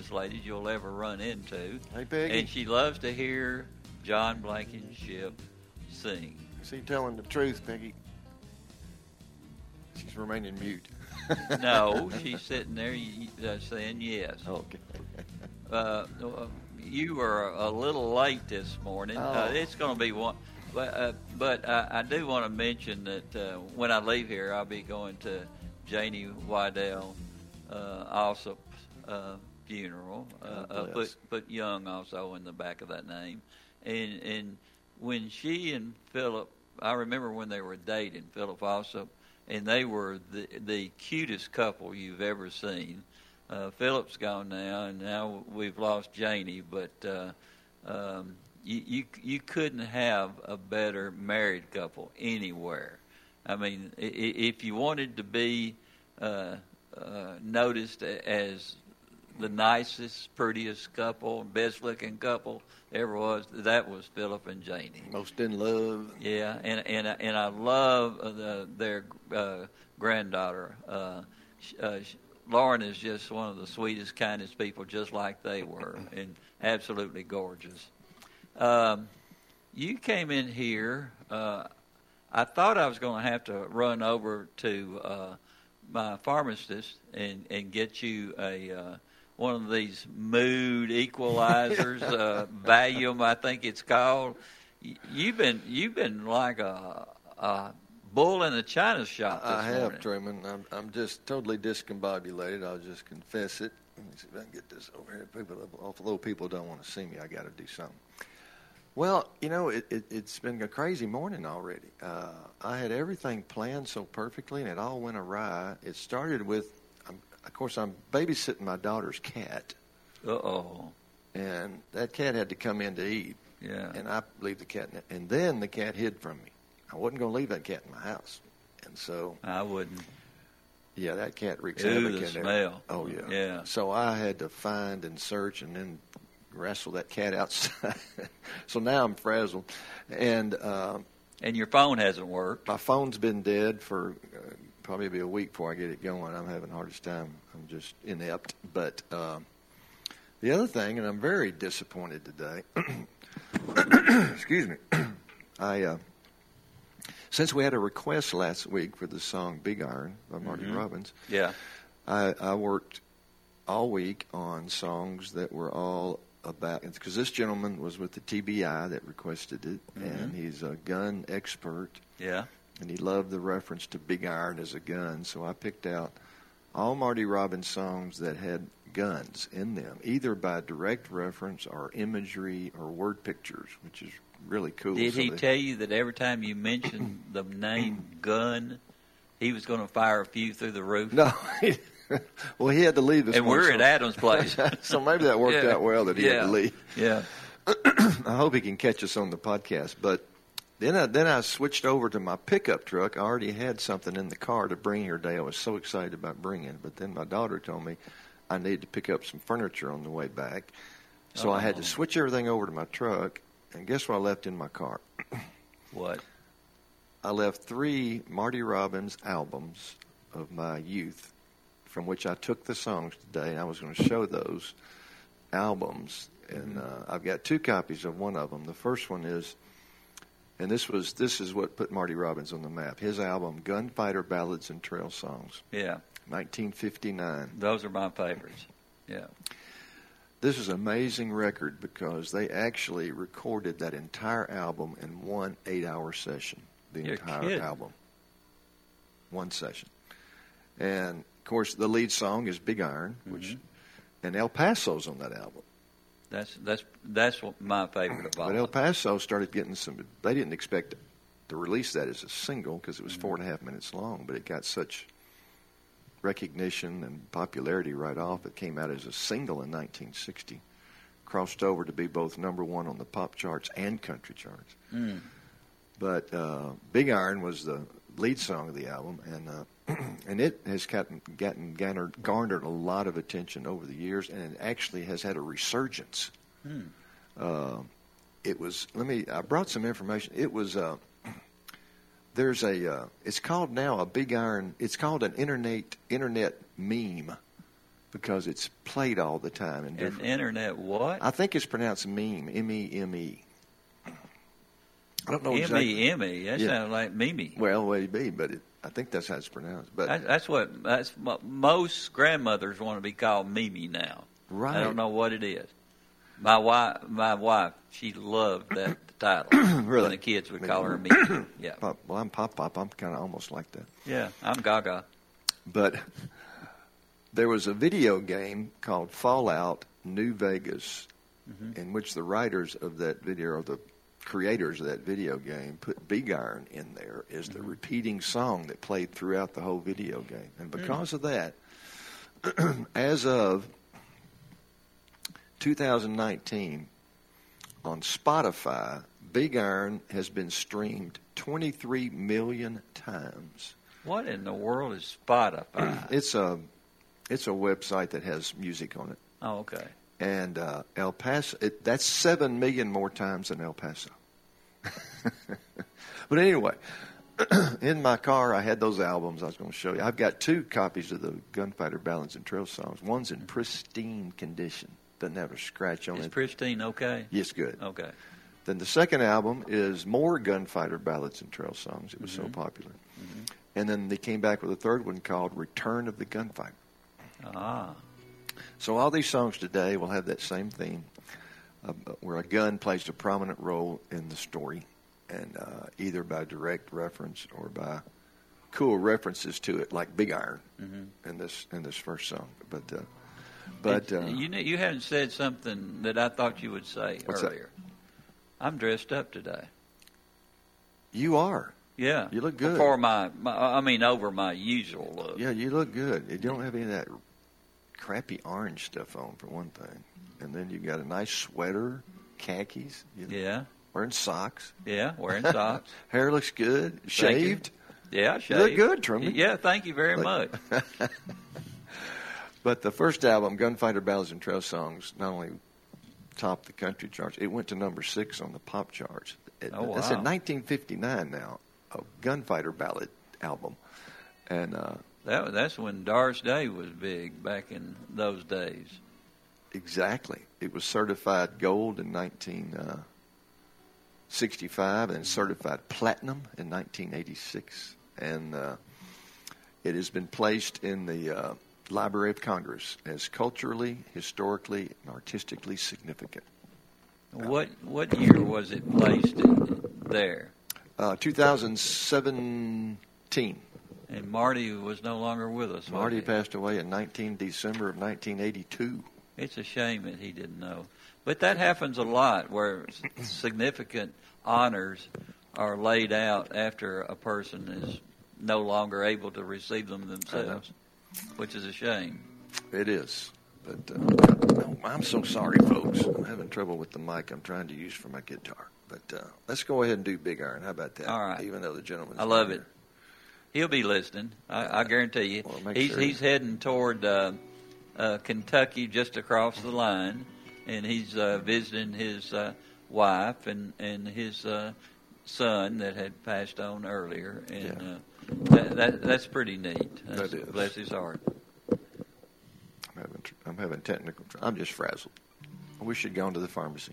sweetest lady you'll ever run into. Hey, Peggy. And she loves to hear John Blankenship sing. Is he telling the truth, Peggy? She's remaining mute. No, she's sitting there saying yes. Okay. You were a little late this morning. Oh. It's going to be one. But I do want to mention that when I leave here, I'll be going to Janie Weidel Alsop's funeral. Put Young also in the back of that name. And when she and Philip, I remember when they were dating, Philip Alsop, and they were the cutest couple you've ever seen. Philip's gone now, and now we've lost Janie, but you couldn't have a better married couple anywhere. I mean, if you wanted to be noticed as the nicest, prettiest couple, best-looking couple ever was, that was Philip and Janie. Most in love. Yeah, and I love their granddaughter. Lauren is just one of the sweetest, kindest people, just like they were, and absolutely gorgeous. You came in here. I thought I was going to have to run over to my pharmacist and get you a one of these mood equalizers, Valium, I think it's called. You've been like a bull in a china shop this morning. I have, Truman. I'm just totally discombobulated. I'll just confess it. Let me see if I can get this over here. Although people don't want to see me, I got to do something. Well, you know, it's been a crazy morning already. I had everything planned so perfectly, and it all went awry. It started with, I'm babysitting my daughter's cat. Uh-oh. And that cat had to come in to eat. Yeah. And I leave the cat in. And then the cat hid from me. I wasn't going to leave that cat in my house. And so. I wouldn't. Yeah, that cat reeks havoc in there. The smell. Oh, yeah. Yeah. So I had to find and search and then wrestle that cat outside. So now I'm frazzled. And your phone hasn't worked. My phone's been dead for probably be a week before I get it going. I'm having the hardest time. I'm just inept. But the other thing, and I'm very disappointed today. Excuse me. I since we had a request last week for the song Big Iron by Marty Robbins. Yeah. I worked all week on songs that were all about, because this gentleman was with the TBI that requested it, and he's a gun expert. Yeah. And he loved the reference to Big Iron as a gun, so I picked out all Marty Robbins songs that had guns in them, either by direct reference or imagery or word pictures, which is really cool. Did he tell you that every time you mentioned the name gun, he was going to fire a few through the roof? No. Well, he had to leave this morning. And we're at Adams Place. So maybe that worked out well that he had to leave. Yeah. I hope he can catch us on the podcast, but Then I switched over to my pickup truck. I already had something in the car to bring here today. I was so excited about bringing it. But then my daughter told me I needed to pick up some furniture on the way back. So I had to switch everything over to my truck. And guess what I left in my car? What? I left 3 Marty Robbins albums of my youth from which I took the songs today. And I was going to show those albums. And I've got 2 copies of one of them. The first one is... And this is what put Marty Robbins on the map. His album, Gunfighter Ballads and Trail Songs. Yeah. 1959. Those are my favorites. Yeah. This is an amazing record because they actually recorded that entire album in one 8-hour session. The You're entire kidding. Album. One session. And, of course, the lead song is Big Iron, which and El Paso's on that album. That's my favorite about it. But El Paso started getting some. They didn't expect to release that as a single because it was 4.5 minutes long, but it got such recognition and popularity right off. It came out as a single in 1960, crossed over to be both number one on the pop charts and country charts. Mm. But Big Iron was the lead song of the album, and and it has garnered a lot of attention over the years, and it actually has had a resurgence. Hmm. I brought some information. It was it's called now a Big Iron. It's called an internet meme because it's played all the time. An internet what? I think it's pronounced meme, M-E-M-E. I don't know exactly. M-E-M-E, that sounds like Mimi. Well, maybe, but I think that's how it's pronounced. But that's most grandmothers want to be called Mimi now. Right. I don't know what it is. My wife, she loved that title. Really? When the kids would call her Mimi. Yeah. Pop, well, I'm Pop. I'm kind of almost like that. Yeah, I'm Gaga. But there was a video game called Fallout New Vegas, in which the writers of that video, or the creators of that video game, put Beagarn in there as the repeating song that played throughout the whole video game. And because of that, as of 2019, on Spotify, Beagarn has been streamed 23 million times. What in the world is Spotify? It's a website that has music on it. Oh, okay. And El Paso, that's 7 million more times than El Paso. But anyway, in my car, I had those albums I was going to show you. I've got 2 copies of the Gunfighter Ballads and Trail Songs. One's in pristine condition. Doesn't have a scratch on it. It's pristine, okay? Yes, good. Okay. Then the second album is more Gunfighter Ballads and Trail Songs. It was so popular. Mm-hmm. And then they came back with a third one called Return of the Gunfighter. Ah. So all these songs today will have that same theme, where a gun plays a prominent role in the story, and either by direct reference or by cool references to it, like Beagarn in this first song. But you haven't said something that I thought you would say earlier. That? I'm dressed up today. You are. Yeah. You look good. Before over my usual look. Yeah, you look good. You don't have any of that crappy orange stuff on, for one thing. And then you've got a nice sweater, khakis. You know, yeah. Wearing socks. Yeah, wearing socks. Hair looks good. Shaved. Yeah, shaved. You look good, Truman. Yeah, thank you very much. But the first album, Gunfighter Ballads and Trail Songs, not only topped the country charts, it went to number 6 on the pop charts. That's in 1959 now, a Gunfighter Ballad album. And that's when Doris Day was big back in those days. Exactly. It was certified gold in 1965 and certified platinum in 1986. And it has been placed in the Library of Congress as culturally, historically, and artistically significant. What year was it placed there? 2017. And Marty was no longer with us. Marty passed away in December of 1982. It's a shame that he didn't know. But that happens a lot, where significant honors are laid out after a person is no longer able to receive them themselves. Which is a shame. It is. But I'm so sorry, folks. I'm having trouble with the mic I'm trying to use for my guitar. But let's go ahead and do Beagarn. How about that? All right. Even though the gentleman's I love it. He'll be listening. I guarantee you. Well, he's heading toward Kentucky, just across the line. And he's visiting his wife and his son that had passed on earlier. And yeah. That's pretty neat. That is. Bless his heart. I'm having technical trouble. I'm just frazzled. I wish you'd gone to the pharmacy.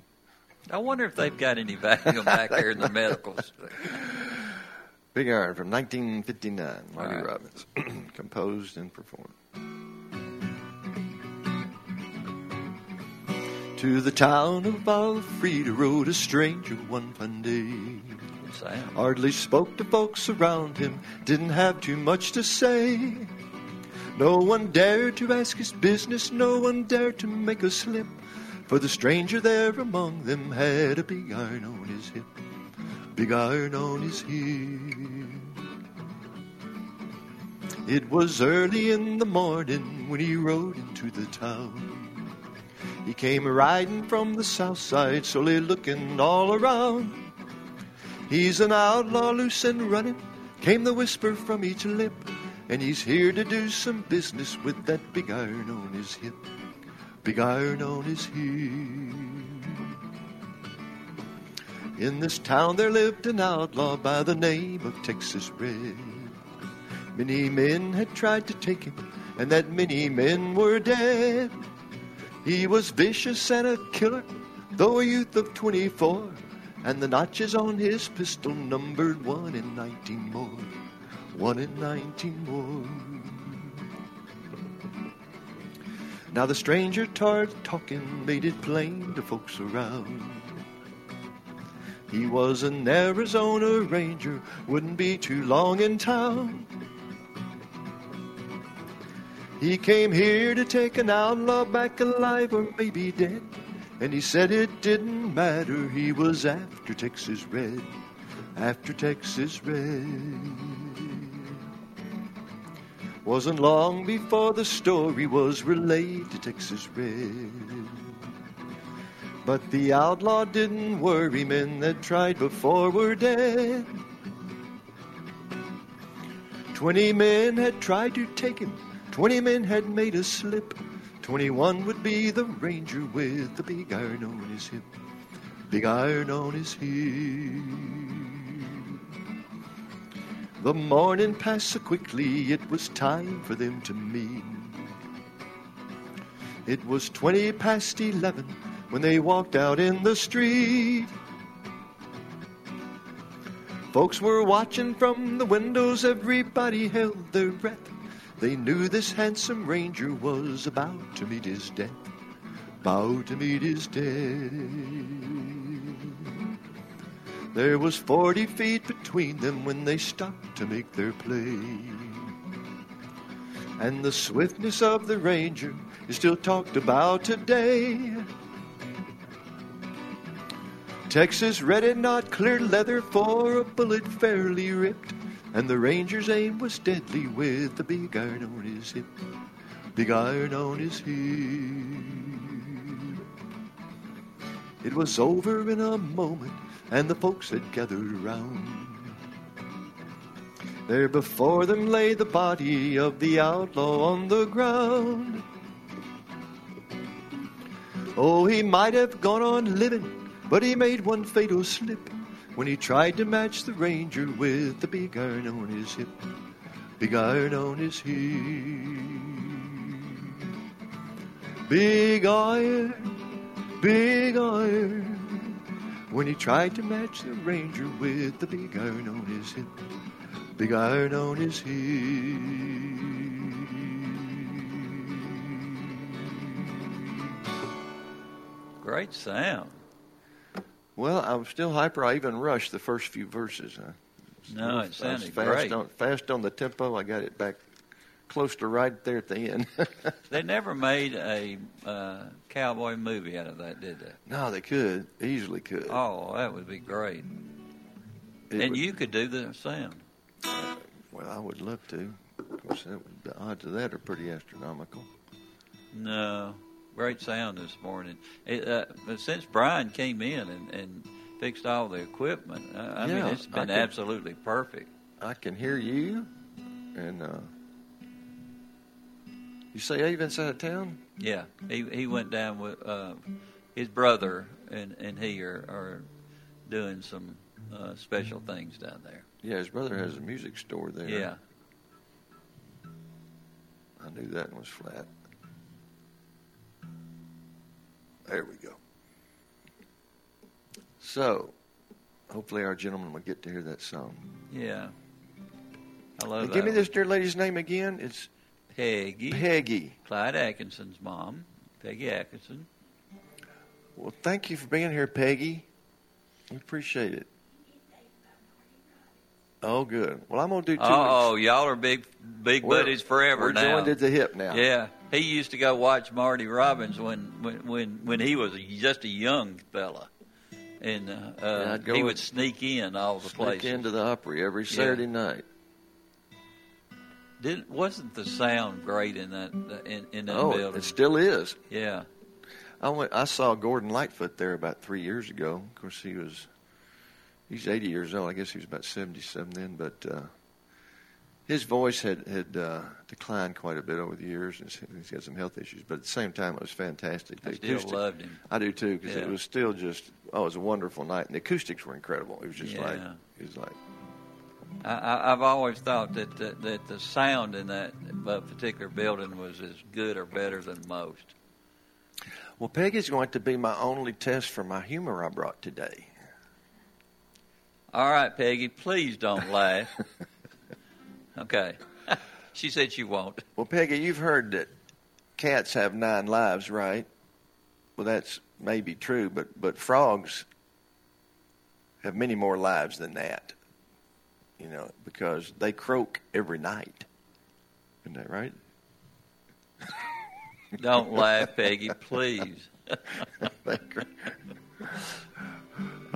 I wonder if they've got any vacuum back there in the medical store. Beagarn from 1959, Marty Robbins, composed and performed. To the town of Valfrida rode a stranger one fine day. Hardly spoke to folks around him, didn't have too much to say. No one dared to ask his business, no one dared to make a slip, for the stranger there among them had a Beagarn on his hip. Beagarn on his hip. It was early in the morning when he rode into the town. He came riding from the south side, slowly looking all around. He's an outlaw, loose and running, came the whisper from each lip, and he's here to do some business with that Beagarn on his hip. Beagarn on his hip. In this town there lived an outlaw by the name of Texas Red. Many men had tried to take him, and that many men were dead. He was vicious and a killer, though a youth of 24, and the notches on his pistol numbered 1 in 19 more, 1 in 19 more. Now the stranger tired of talking made it plain to folks around. He was an Arizona Ranger, wouldn't be too long in town. He came here to take an outlaw back alive or maybe dead, and he said it didn't matter, he was after Texas Red, after Texas Red. Wasn't long before the story was relayed to Texas Red. But the outlaw didn't worry, men that tried before were dead. 20 men had tried to take him, 20 men had made a slip, 21 would be the ranger with the big iron on his hip, big iron on his hip. The morning passed so quickly, it was time for them to meet. It was 20 past 11 when they walked out in the street. Folks were watching from the windows, everybody held their breath. They knew this handsome ranger was about to meet his death, about to meet his death. There was 40 feet between them when they stopped to make their play. And the swiftness of the ranger is still talked about today. Texas Red had not cleared leather, for a bullet fairly ripped, and the ranger's aim was deadly with the big iron on his hip, big iron on his hip. It was over in a moment, and the folks had gathered around. There before them lay the body of the outlaw on the ground. Oh, he might have gone on living, but he made one fatal slip when he tried to match the ranger with the big iron on his hip, big iron on his hip. Big iron, when he tried to match the ranger with the big iron on his hip, big iron on his hip. Great sound. Well, I'm still hyper. I even rushed the first few verses. No, it sounded great. Fast on the tempo. I got it back close to right there at the end. They never made a cowboy movie out of that, did they? No, they could. Easily could. Oh, that would be great. You could do the sound. Well, I would love to. Of course, the odds of that are pretty astronomical. No. Great sound this morning. Since Brian came in and fixed all the equipment, I mean, it's been absolutely perfect. I can hear you, and you say Abe inside of town? Yeah, he went down with his brother, and he are doing some special things down there. Yeah, his brother has a music store there. Yeah. I knew that one was flat. There we go. So, hopefully our gentleman will get to hear that song. Yeah. I love that. Give me this dear lady's name again. It's Peggy. Peggy. Clyde Atkinson's mom, Peggy Atkinson. Well, thank you for being here, Peggy. We appreciate it. Oh, good. Well, I'm going to do 2 weeks. Oh, y'all are big buddies forever now. We're joined at the hip now. Yeah. He used to go watch Marty Robbins when he was just a young fella, and he would sneak in all the places. Sneak into the Opry every Saturday night. Wasn't the sound great in that in that building? Oh, it still is. Yeah, I saw Gordon Lightfoot there about 3 years ago. Of course, he's 80 years old. I guess he was about 77 then, but. His voice had declined quite a bit over the years, and he's got some health issues. But at the same time, it was fantastic. I still loved him. I do too, because it was still just it was a wonderful night, and the acoustics were incredible. It was just like I've always thought that the sound in that particular building was as good or better than most. Well, Peggy's going to be my only test for my humor I brought today. All right, Peggy, please don't laugh. Okay. She said she won't. Well, Peggy, you've heard that cats have 9 lives, right? Well, that's maybe true, but frogs have many more lives than that, you know, because they croak every night. Isn't that right? Don't laugh, Peggy, please. I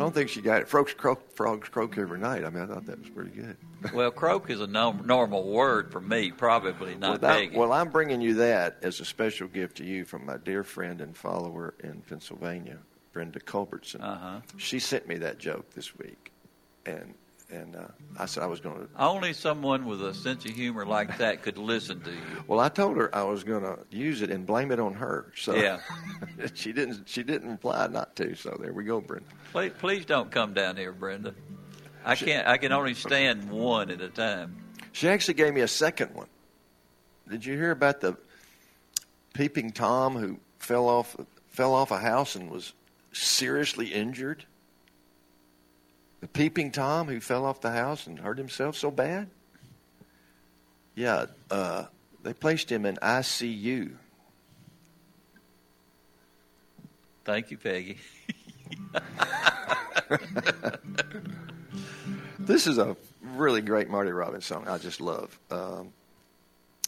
don't think she got it. Frogs croak every night. I mean, I thought that was pretty good. Well, croak is a normal word for me, probably not Peggy. Well, I'm bringing you that as a special gift to you from my dear friend and follower in Pennsylvania, Brenda Culbertson. Uh-huh. She sent me that joke this week, and I said I was going to... Only someone with a sense of humor like that could listen to you. Well, I told her I was going to use it and blame it on her. So yeah. She didn't reply not to, so there we go, Brenda. Please don't come down here, Brenda. I can only stand one at a time. She actually gave me a second one. Did you hear about the peeping Tom who fell off a house and was seriously injured? The peeping Tom who fell off the house and hurt himself so bad? Yeah, they placed him in ICU. Thank you, Peggy. This is a really great Marty Robbins song I just love.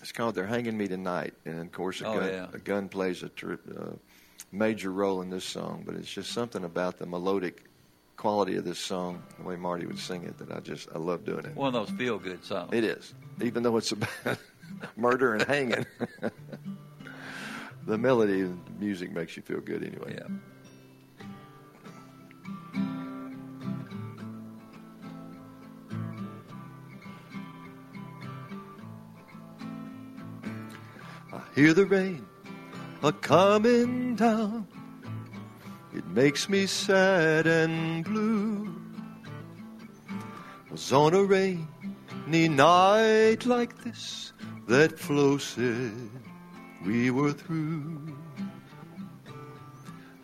It's called They're Hanging Me Tonight. And, of course, a gun plays a major role in this song. But it's just something about the melodic quality of this song, the way Marty would sing it, that I love doing it. One of those feel-good songs. It is, even though it's about murder and hanging. The melody and the music makes you feel good anyway. Yeah. I hear the rain a-coming down. It makes me sad and blue. Was on a rainy night like this that Flo said we were through.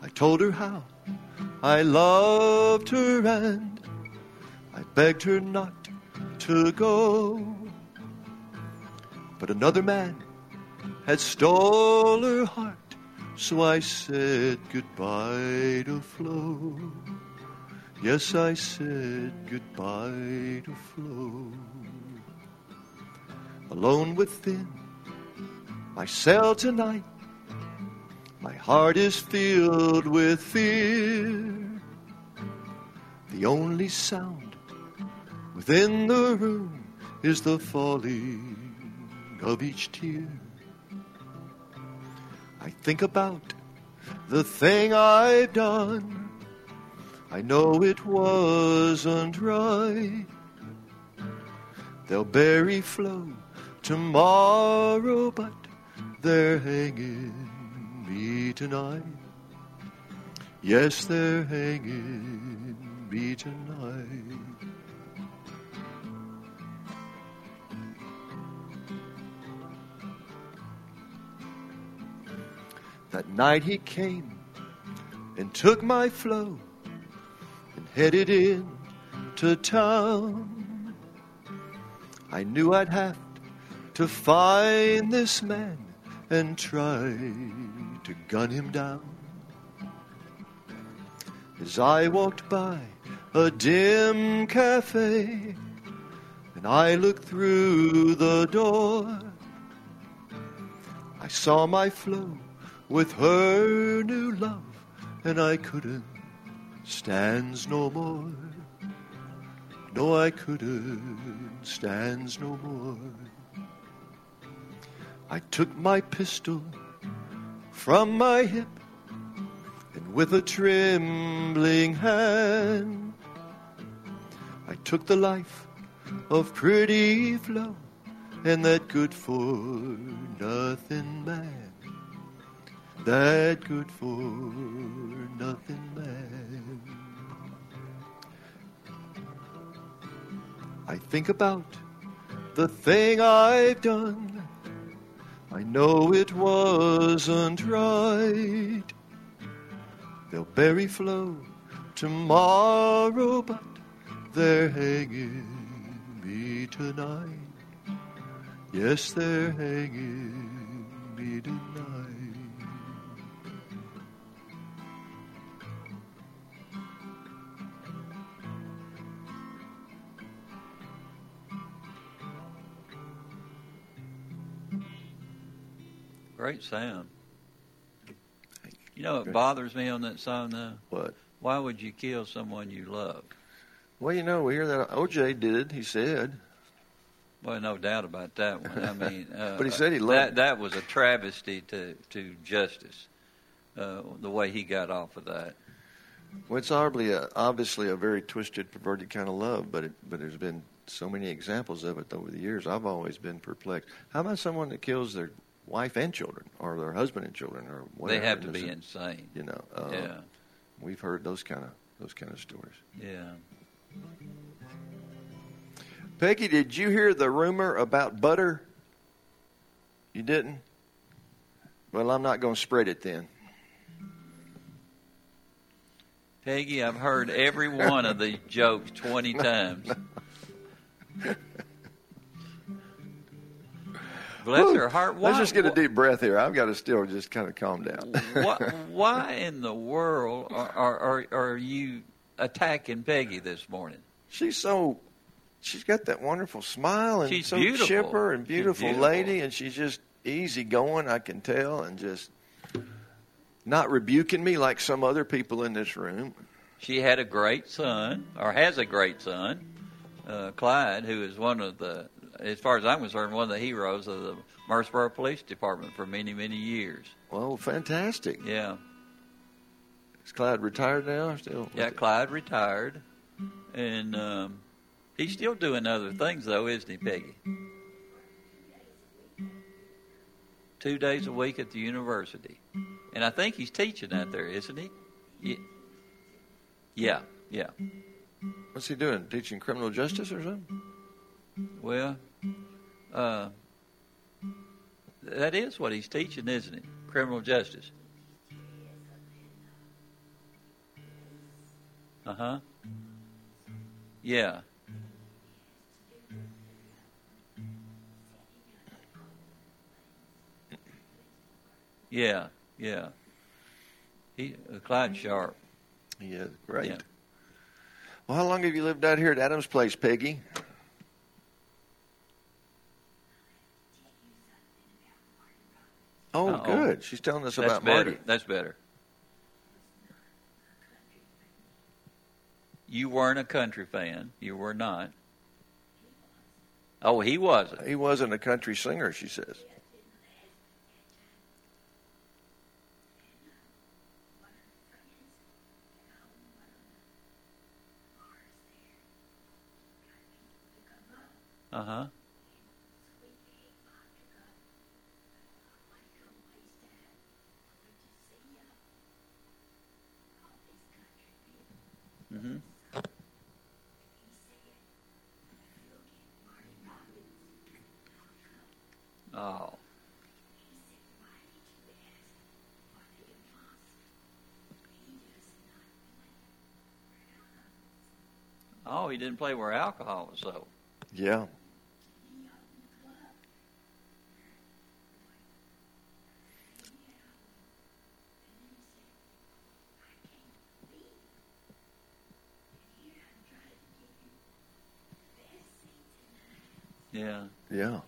I told her how I loved her and I begged her not to go. But another man had stole her heart, so I said goodbye to Flo. Yes, I said goodbye to Flo. Alone within my cell tonight, my heart is filled with fear. The only sound within the room is the falling of each tear. I think about the thing I've done. I know it wasn't right. They'll bury Flo tomorrow, but they're hanging me tonight. Yes, they're hanging me tonight. That night he came and took my Flo and headed in to town. I knew I'd have to find this man and try to gun him down. As I walked by a dim cafe and I looked through the door, I saw my Flo with her new love, and I couldn't stand no more. No, I couldn't stand no more. I took my pistol from my hip, and with a trembling hand, I took the life of pretty Flo and that good-for-nothing man. That good-for-nothing man. I think about the thing I've done. I know it wasn't right. They'll bury Flo tomorrow, but they're hanging me tonight. Yes, they're hanging me tonight. Great sound. You know what bothers me on that song, though? What? Why would you kill someone you love? Well, you know, we hear that OJ did, he said. Well, no doubt about that one. I mean, but he said he loved that was a travesty to justice, the way he got off of that. Well, it's obviously a very twisted, perverted kind of love, but there's been so many examples of it over the years. I've always been perplexed. How about someone that kills their wife and children, or their husband and children, or whatever? They have to be insane. You know, yeah. We've heard those kind of stories. Yeah. Peggy, did you hear the rumor about butter? You didn't? Well, I'm not going to spread it then. Peggy, I've heard every one of these jokes 20 times. Bless her heart. Why, let's just get a deep breath here. I've got to still just kind of calm down. Why in the world are you attacking Peggy this morning? She's got that wonderful smile, and she's so beautiful. Chipper and beautiful lady, and she's just easy going, I can tell, and just not rebuking me like some other people in this room. She had a great son, or has a great son, Clyde, who is one of the, as far as I'm concerned, one of the heroes of the Murfreesboro Police Department for many, many years. Well, fantastic. Yeah. Is Clyde retired now? Still? Yeah, Clyde retired, and he's still doing other things, though, isn't he, Peggy? 2 days a week at the university. And I think he's teaching out there, isn't he? Yeah, yeah. What's he doing, teaching criminal justice or something? Well, that is what he's teaching, isn't it? Criminal justice. Uh-huh. Yeah. Yeah, yeah. He, Clyde Sharp. He is great. Yeah. Well, how long have you lived out here at Adams Place, Peggy? Oh, uh-oh. Good. She's telling us about Marty. That's better. You weren't a country fan. You were not. Oh, he wasn't. He wasn't a country singer, she says. Uh-huh. Mm-hmm. Oh. Oh, he didn't play where alcohol was sold. Yeah. Yeah. Yeah.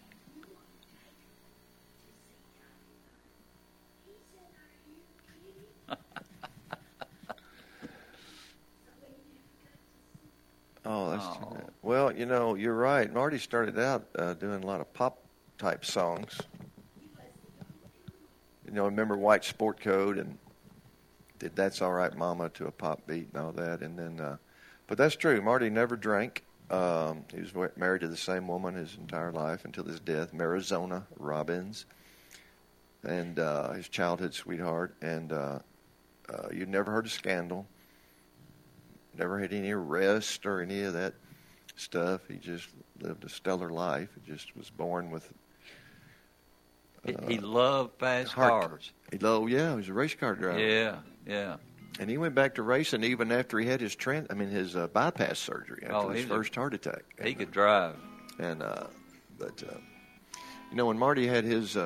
Oh, that's too bad. Well, you know, you're right. Marty started out doing a lot of pop type songs. You know, I remember White Sport Code and did That's All Right Mama to a pop beat and all that. And then, but that's true. Marty never drank. He was married to the same woman his entire life until his death, Marizona Robbins, and his childhood sweetheart. And you never heard a scandal, never had any arrest or any of that. stuff. He just lived a stellar life. He just was born with... he loved fast cars. He was a race car driver. Yeah, yeah. And he went back to racing even after he had his bypass surgery after his first heart attack. He could drive. And but when Marty had his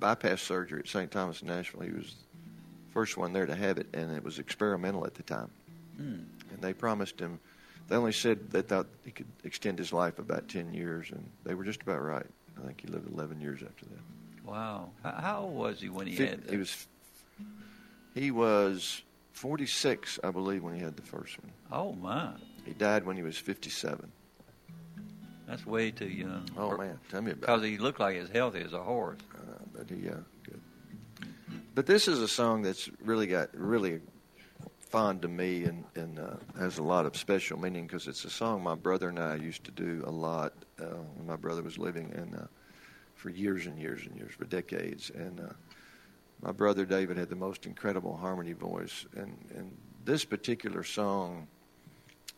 bypass surgery at St. Thomas in Nashville, he was the first one there to have it, and it was experimental at the time. Mm. And they promised him. They only said they thought he could extend his life about 10 years, and they were just about right. I think he lived 11 years after that. Wow. How old was he when he had that? He was 46, I believe, when he had the first one. Oh, my. He died when he was 57. That's way too young. Oh, man. Tell me about it. Because he looked like as healthy as a horse. But he, good. But this is a song that's really fond to me and has a lot of special meaning because it's a song my brother and I used to do a lot when my brother was living and for years and years and years, for decades. And my brother David had the most incredible harmony voice. And this particular song,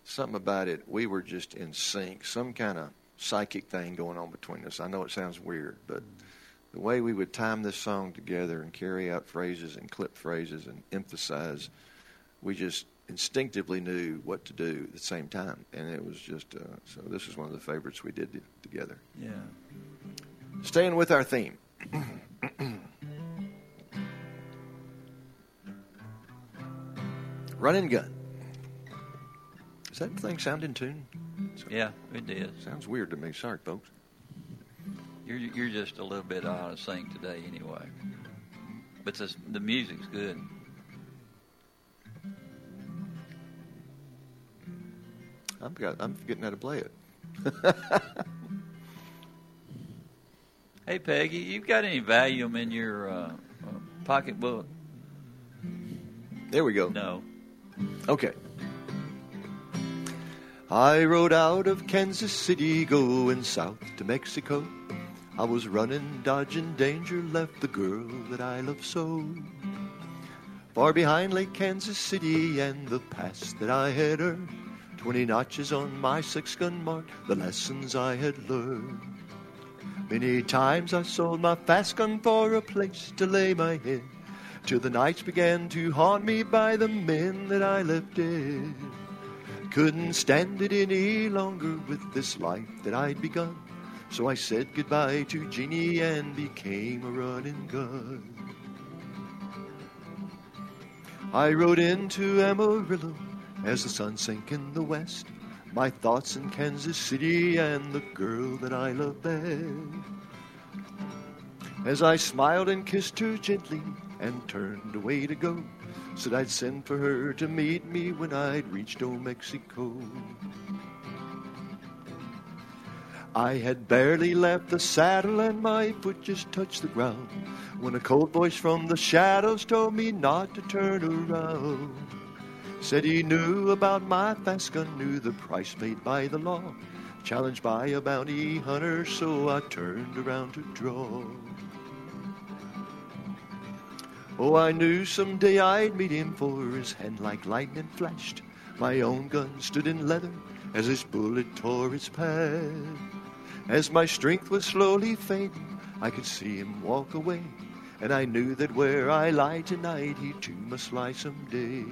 something about it, we were just in sync, some kind of psychic thing going on between us. I know it sounds weird, but the way we would time this song together and carry out phrases and clip phrases and emphasize, we just instinctively knew what to do at the same time. And it was just, so this is one of the favorites we did together. Yeah. Staying with our theme. Run and Gun. Does that thing sound in tune? Yeah, it did. Sounds weird to me. Sorry, folks. You're just a little bit out of sync today anyway. But the music's good. I'm forgetting how to play it. Hey, Peggy, you've got any Valium in your pocketbook? There we go. No. Okay. I rode out of Kansas City going south to Mexico. I was running, dodging danger, left the girl that I love so. Far behind lay Kansas City and the past that I had earned. 20 notches on my 6-gun marked the lessons I had learned. Many times I sold my fast gun for a place to lay my head, till the nights began to haunt me by the men that I left dead. Couldn't stand it any longer with this life that I'd begun, so I said goodbye to Jeannie and became a running gun. I rode into Amarillo as the sun sank in the west, my thoughts in Kansas City and the girl that I love best. As I smiled and kissed her gently and turned away to go, said I'd send for her to meet me when I'd reached old Mexico. I had barely left the saddle and my foot just touched the ground when a cold voice from the shadows told me not to turn around. Said he knew about my fast gun, knew the price paid by the law, challenged by a bounty hunter, so I turned around to draw. Oh, I knew someday I'd meet him, for his hand like lightning flashed. My own gun stood in leather as his bullet tore its path. As my strength was slowly fading, I could see him walk away, and I knew that where I lie tonight, he too must lie someday.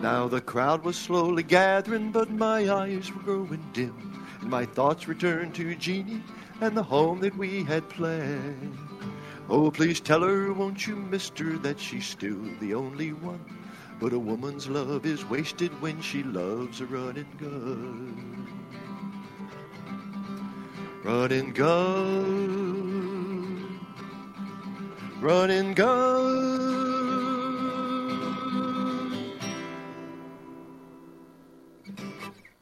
Now the crowd was slowly gathering, but my eyes were growing dim, and my thoughts returned to Jeannie and the home that we had planned. Oh, please tell her, won't you, mister, that she's still the only one, but a woman's love is wasted when she loves a running gun. Running gun. Running gun.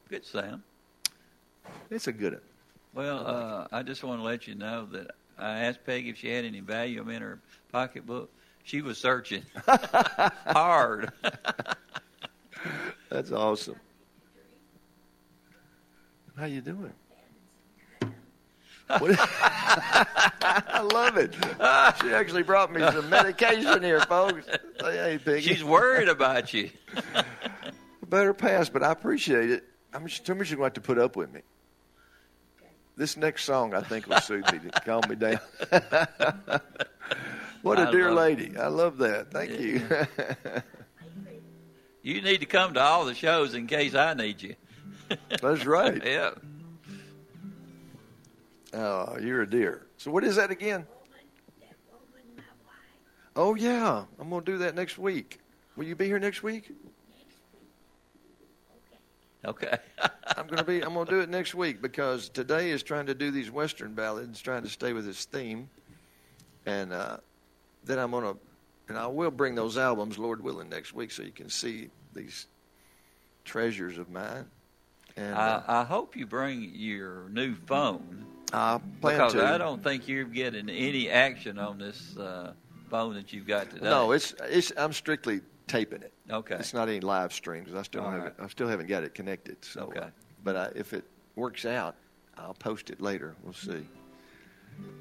Good, Sam. It's a good one. Well, I just want to let you know that I asked Peggy if she had any Valium in her pocketbook. She was searching hard. That's awesome. How you doing? I love it. She actually brought me some medication here, folks. Hey, Peggy. She's worried about you. better pass, but I appreciate it. Somebody's going to have to put up with me. This next song, I think, will soothe me to calm me down. What a dear lady. I love that. Thank you. You need to come to all the shows in case I need you. That's right. Yeah. Oh, you're a dear. So what is that again? That woman, my wife. Oh, yeah. I'm going to do that next week. Will you be here next week? Okay. I'm going to do it next week because today is trying to do these Western ballads, trying to stay with this theme. And then I'm going to, and I will bring those albums, Lord willing, next week so you can see these treasures of mine. And I hope you bring your new phone. I plan to. Because I don't think you're getting any action on this phone that you've got today. No, I'm strictly taping it. Okay. It's not any live stream because I still haven't got it connected. So, okay. But if it works out, I'll post it later. We'll see.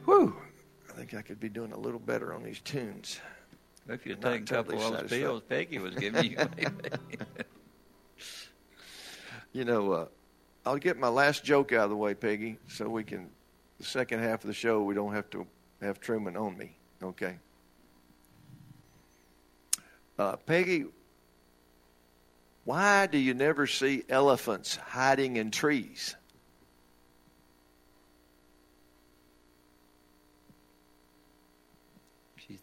Whew. I think I could be doing a little better on these tunes. If you'd taken a couple of those pills Peggy was giving you, maybe. You know, I'll get my last joke out of the way, Peggy, so we can, the second half of the show, we don't have to have Truman on me. Okay. Peggy, why do you never see elephants hiding in trees? She's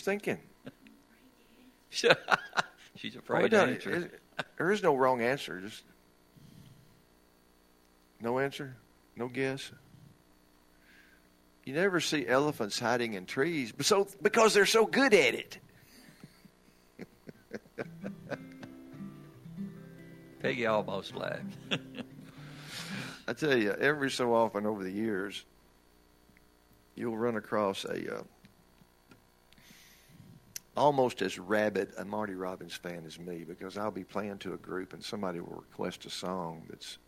thinking. She's afraid to answer. There is no wrong answer. Just no answer, no guess. You never see elephants hiding in trees because they're so good at it. Peggy almost laughed. I tell you, every so often over the years, you'll run across a almost as rabid a Marty Robbins fan as me because I'll be playing to a group and somebody will request a song that's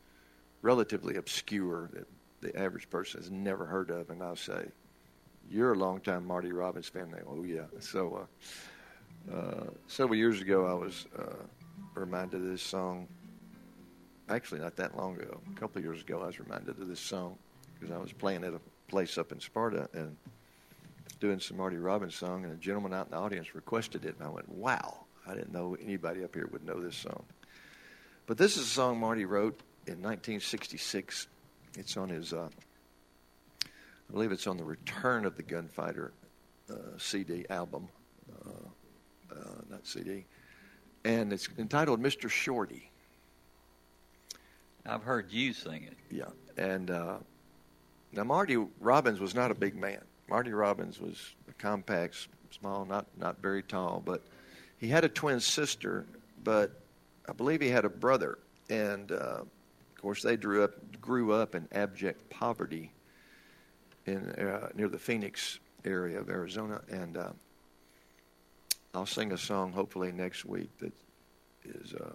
relatively obscure that the average person has never heard of, and I'll say, "You're a longtime Marty Robbins fan." They go, "Oh yeah." So several years ago, I was reminded of this song. Actually, not that long ago. A couple of years ago, I was reminded of this song because I was playing at a place up in Sparta and doing some Marty Robbins song, and a gentleman out in the audience requested it, and I went, wow, I didn't know anybody up here would know this song. But this is a song Marty wrote in 1966. It's on his, I believe it's on the Return of the Gunfighter CD album. Not CD, and it's entitled Mr. Shorty. I've heard you sing it. Yeah, and now Marty Robbins was not a big man. Marty Robbins was a compact, small, not very tall, but he had a twin sister, but I believe he had a brother, and of course they grew up in abject poverty in near the Phoenix area of Arizona, and I'll sing a song hopefully next week that is a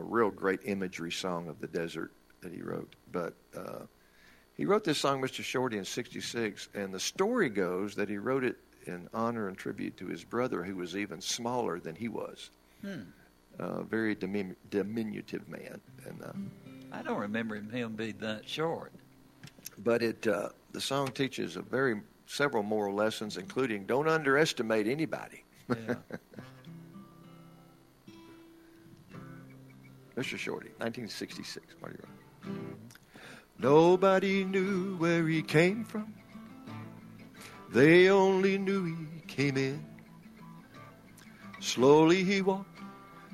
real great imagery song of the desert that he wrote. But he wrote this song, Mr. Shorty, in 66, and the story goes that he wrote it in honor and tribute to his brother, who was even smaller than he was. Very diminutive man. And I don't remember him being that short. But the song teaches several moral lessons, including don't underestimate anybody. Yeah. Mr. Shorty, 1966. Marty Robbins. Nobody knew where he came from. They only knew he came in. Slowly he walked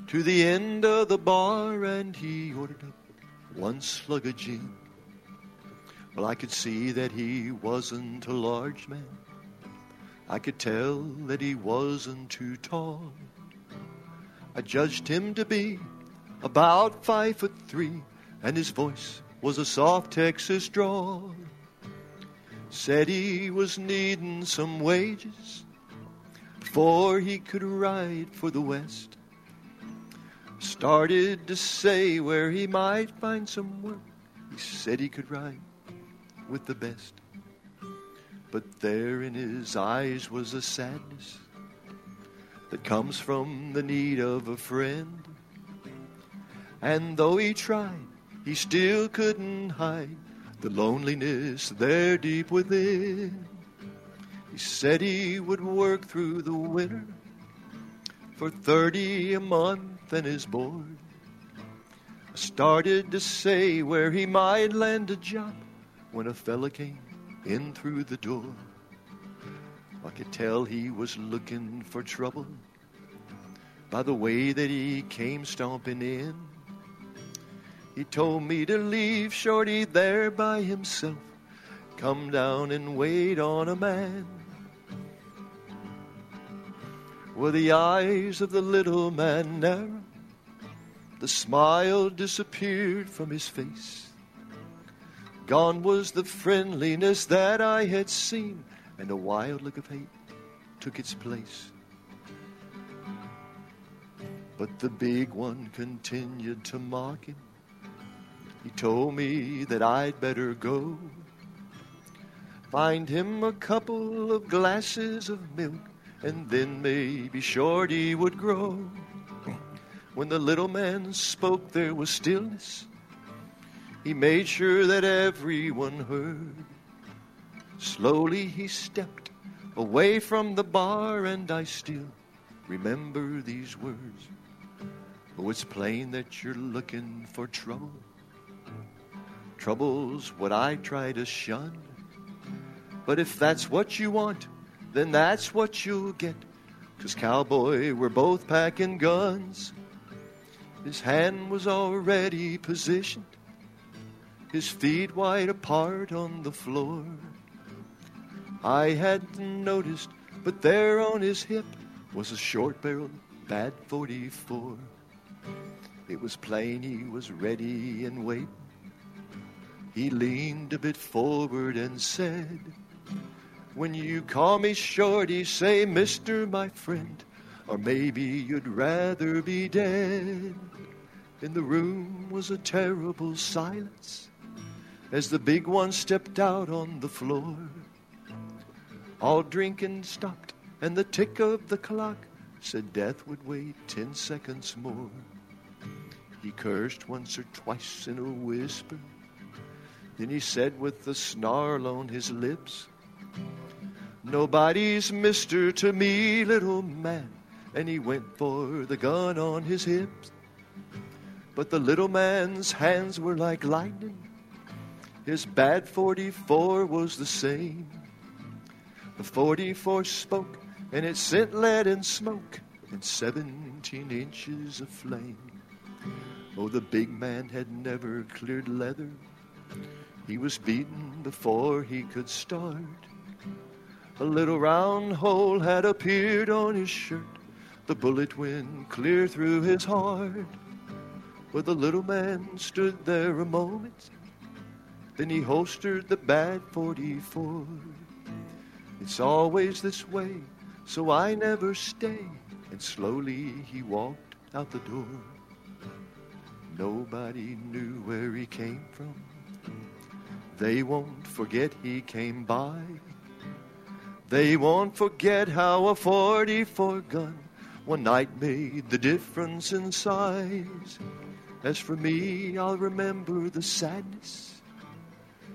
to the end of the bar and he ordered up one slug of gin. Well, I could see that he wasn't a large man. I could tell that he wasn't too tall. I judged him to be about 5'3", and his voice was a soft Texas drawl. Said he was needing some wages before he could ride for the West. Started to say where he might find some work. He said he could ride with the best, but there in his eyes was a sadness that comes from the need of a friend. And though he tried, he still couldn't hide the loneliness there deep within. He said he would work through the winter for $30 a month and his board. I started to say where he might land a job when a fella came in through the door. I could tell he was looking for trouble by the way that he came stomping in. He told me to leave Shorty there by himself, come down and wait on a man. Were the eyes of the little man narrow? The smile disappeared from his face. Gone was the friendliness that I had seen, and a wild look of hate took its place. But the big one continued to mock him. He told me that I'd better go, find him a couple of glasses of milk, and then maybe Shorty would grow. When the little man spoke, there was stillness. He made sure that everyone heard. Slowly he stepped away from the bar, and I still remember these words. Oh, it's plain that you're looking for trouble. Trouble's what I try to shun. But if that's what you want, then that's what you'll get. 'Cause cowboy, we're both packing guns. His hand was already positioned, his feet wide apart on the floor. I hadn't noticed, but there on his hip was a short-barreled bad 44. It was plain he was ready and waiting. He leaned a bit forward and said, when you call me Shorty, say, mister, my friend, or maybe you'd rather be dead. In the room was a terrible silence as the big one stepped out on the floor. All drinking stopped, and the tick of the clock said death would wait 10 seconds more. He cursed once or twice in a whisper. Then he said with a snarl on his lips, nobody's mister to me, little man. And he went for the gun on his hips. But the little man's hands were like lightning. His bad 44 was the same. The 44 spoke, and it sent lead and smoke and 17 inches of flame. Oh, the big man had never cleared leather. He was beaten before he could start. A little round hole had appeared on his shirt. The bullet went clear through his heart. Well, the little man stood there a moment. Then he holstered the bad 44. It's always this way, so I never stay. And slowly he walked out the door. Nobody knew where he came from. They won't forget he came by. They won't forget how a 44 gun one night made the difference in size. As for me, I'll remember the sadness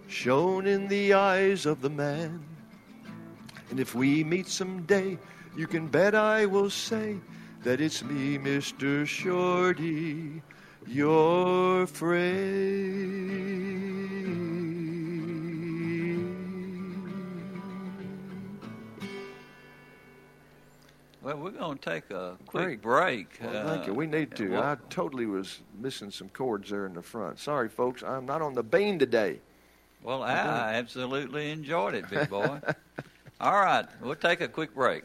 shown in the eyes of the man. And if we meet someday, you can bet I will say that it's me, Mr. Shorty, your friend. Well, we're going to take a quick break. Well, thank you. We need to. I totally was missing some chords there in the front. Sorry, folks. I'm not on the bean today. Well, I absolutely enjoyed it, big boy. All right, we'll take a quick break.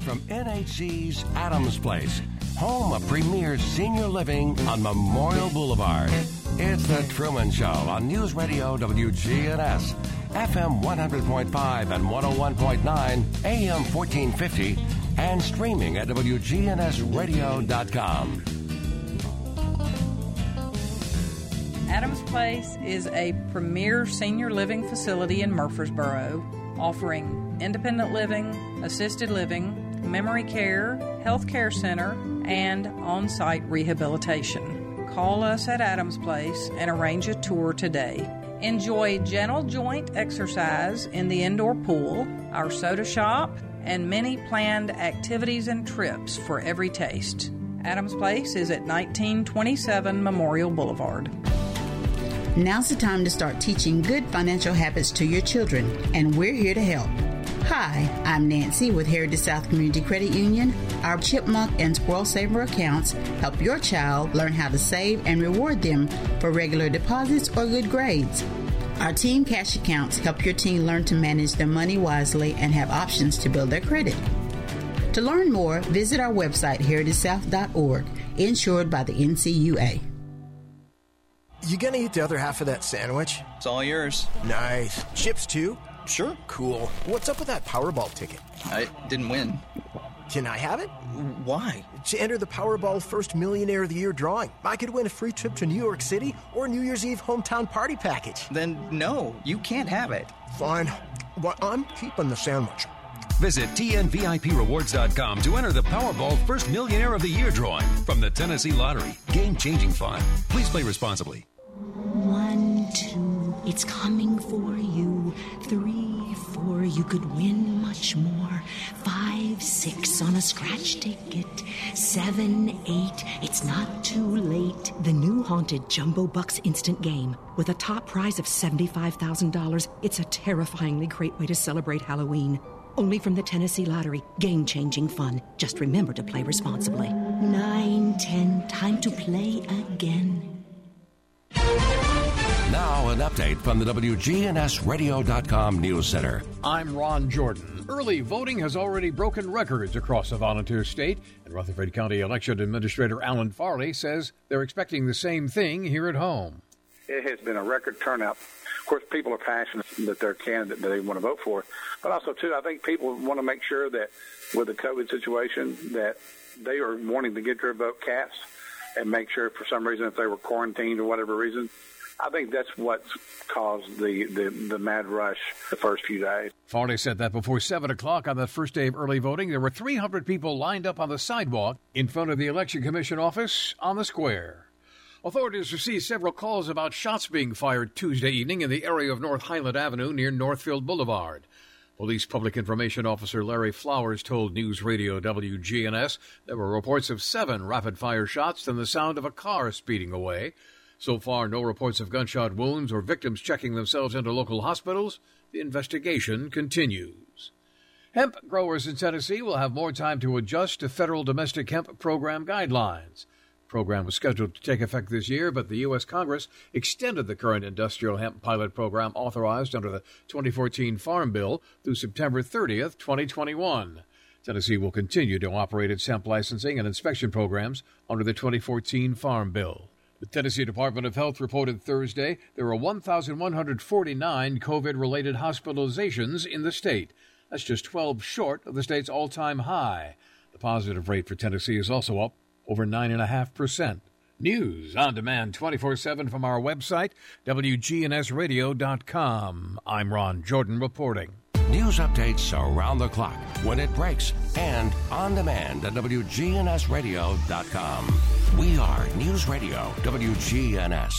From NHC's Adams Place, home of Premier Senior Living on Memorial Boulevard, it's The Truman Show on News Radio WGNS, FM 100.5 and 101.9, AM 1450, and streaming at WGNSradio.com. Adams Place is a premier senior living facility in Murfreesboro, offering independent living, assisted living, memory care, health care center, and on-site rehabilitation. Call us at Adams Place and arrange a tour today. Enjoy gentle joint exercise in the indoor pool, our soda shop, and many planned activities and trips for every taste. Adams Place is at 1927 Memorial Boulevard. Now's the time to start teaching good financial habits to your children, and we're here to help. Hi, I'm Nancy with Heritage South Community Credit Union. Our Chipmunk and Squirrel Saver accounts help your child learn how to save and reward them for regular deposits or good grades. Our Teen Cash accounts help your teen learn to manage their money wisely and have options to build their credit. To learn more, visit our website, heritagesouth.org, insured by the NCUA. You gonna eat the other half of that sandwich? It's all yours. Nice. Chips too? Sure. Cool. What's up with that Powerball ticket? I didn't win. Can I have it? Why? To enter the Powerball First Millionaire of the Year drawing. I could win a free trip to New York City or a New Year's Eve hometown party package. Then no, you can't have it. Fine. Well, I'm keeping the sandwich. Visit TNVIPRewards.com to enter the Powerball First Millionaire of the Year drawing from the Tennessee Lottery. Game-changing fun. Please play responsibly. 1, 2, it's coming for you. 3, 4, you could win much more. 5, 6, on a scratch ticket. 7, 8, it's not too late. The new haunted Jumbo Bucks instant game. With a top prize of $75,000, it's a terrifyingly great way to celebrate Halloween. Only from the Tennessee Lottery. Game-changing fun. Just remember to play responsibly. 9, 10, time to play again. Now an update from the WGNSradio.com News Center. I'm Ron Jordan. Early voting has already broken records across the volunteer state, and Rutherford County Election Administrator Alan Farley says they're expecting the same thing here at home. It has been a record turnout. Of course, people are passionate that they're a candidate that they want to vote for. But also, too, I think people want to make sure that with the COVID situation that they are wanting to get their vote cast and make sure for some reason if they were quarantined or whatever reason. I think that's what's caused the mad rush the first few days. Farley said that before 7 o'clock on that first day of early voting, there were 300 people lined up on the sidewalk in front of the Election Commission office on the square. Authorities received several calls about shots being fired Tuesday evening in the area of North Highland Avenue near Northfield Boulevard. Police Public Information Officer Larry Flowers told News Radio WGNS there were reports of 7 rapid-fire shots and the sound of a car speeding away. So far, no reports of gunshot wounds or victims checking themselves into local hospitals. The investigation continues. Hemp growers in Tennessee will have more time to adjust to federal domestic hemp program guidelines. The program was scheduled to take effect this year, but the U.S. Congress extended the current industrial hemp pilot program authorized under the 2014 Farm Bill through September 30th, 2021. Tennessee will continue to operate its hemp licensing and inspection programs under the 2014 Farm Bill. The Tennessee Department of Health reported Thursday there were 1,149 COVID-related hospitalizations in the state. That's just 12 short of the state's all-time high. The positive rate for Tennessee is also up over 9.5%. News on demand 24/7 from our website, WGNSradio.com. I'm Ron Jordan reporting. News updates around the clock, when it breaks, and on demand at WGNSradio.com. We are News Radio WGNS.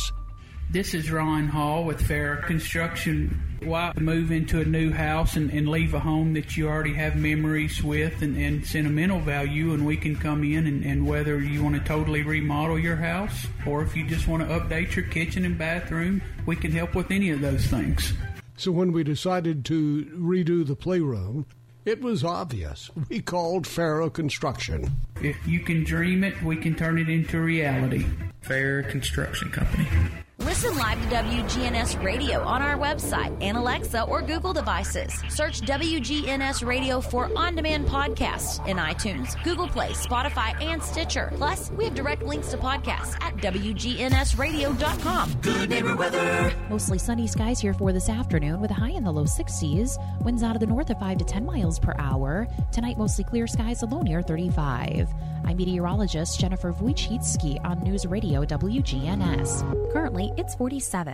This is Ron Hall with Faro Construction. Why move into a new house and leave a home that you already have memories with and sentimental value, and we can come in and whether you want to totally remodel your house or if you just want to update your kitchen and bathroom, we can help with any of those things. So when we decided to redo the playroom, it was obvious. We called Faro Construction. If you can dream it, we can turn it into reality. Faro Construction Company. Listen live to WGNS Radio on our website and Alexa or Google devices. Search WGNS Radio for on-demand podcasts in iTunes, Google Play, Spotify, and Stitcher. Plus, we have direct links to podcasts at WGNSradio.com. Good neighbor weather. Mostly sunny skies here for this afternoon with a high in the low 60s. Winds out of the north at 5 to 10 miles per hour. Tonight, mostly clear skies, a low near 35. I'm meteorologist Jennifer Wojcicki on News Radio WGNS. Currently, it's 47.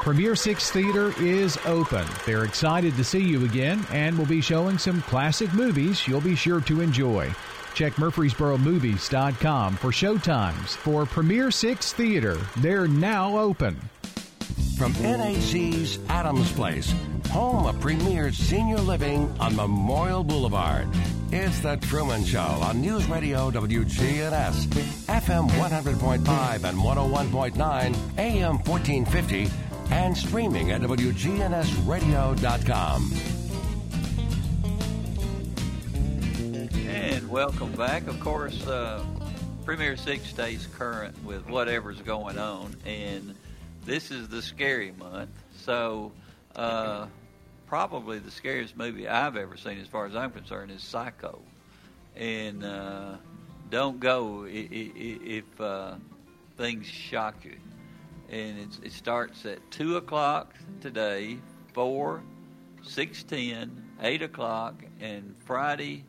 Premier Six Theater is open. They're excited to see you again and will be showing some classic movies you'll be sure to enjoy. Check MurfreesboroMovies.com for showtimes for Premier Six Theater. They're now open. From NAC's Adams Place, home of Premier Senior Living on Memorial Boulevard, it's The Truman Show on News Radio WGNS, FM 100.5 and 101.9, AM 1450, and streaming at WGNSradio.com. And welcome back. Of course, Premier Six stays current with whatever's going on, and this is the scary month, so probably the scariest movie I've ever seen, as far as I'm concerned, is Psycho. And don't go if things shock you. And it starts at 2 o'clock today, 4, 6:10, 8 o'clock, and Friday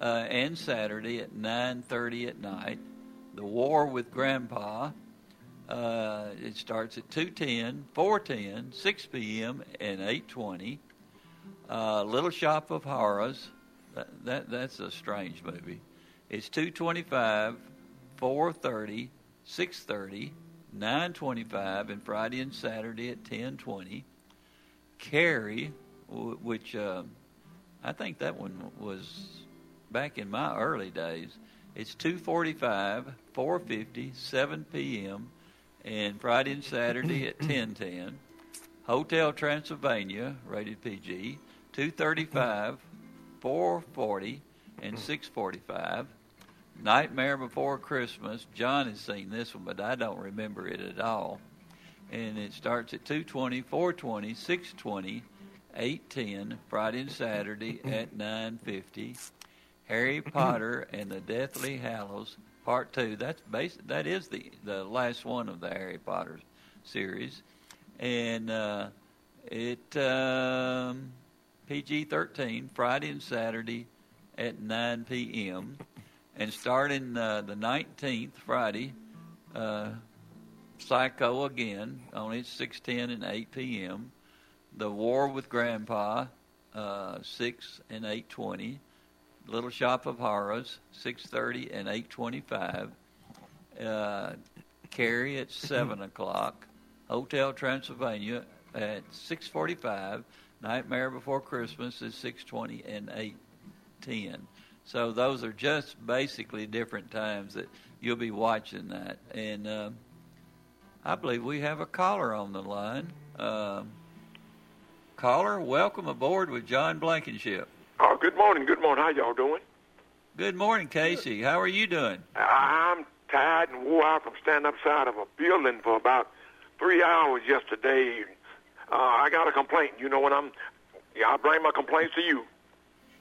and Saturday at 9:30 at night. The War with Grandpa. It starts at 2:10, 4:10, 6 p.m., and 8:20. Little Shop of Horrors. That's a strange movie. It's 2:25, 4:30, 6:30, 9:25, and Friday and Saturday at 10:20. Carrie, which I think that one was back in my early days. It's 2:45, 4:50, 7 p.m., and Friday and Saturday at 10:10. Hotel Transylvania, rated PG, 2:35, 4:40, and 6:45. Nightmare Before Christmas. John has seen this one, but I don't remember it at all. And it starts at 2:20, 4:20, 6:20, 8:10, Friday and Saturday at 9:50. Harry Potter and the Deathly Hallows, Part 2, that is the last one of the Harry Potter series. And PG-13, Friday and Saturday at 9 p.m. And starting the 19th, Friday, Psycho again, only 6:10 and 8 p.m. The War with Grandpa, 6 and 8:20. Little Shop of Horrors, 6:30 and 8:25. Carrie at 7 o'clock. Hotel Transylvania at 6:45. Nightmare Before Christmas is 6:20 and 8:10. So those are just basically different times that you'll be watching that. And I believe we have a caller on the line. Caller, welcome aboard with John Blankenship. Oh, good morning, good morning. How y'all doing? Good morning, Casey. How are you doing? I'm tired and wore out from standing outside of a building for about 3 hours yesterday. I got a complaint. You know, I bring my complaints to you.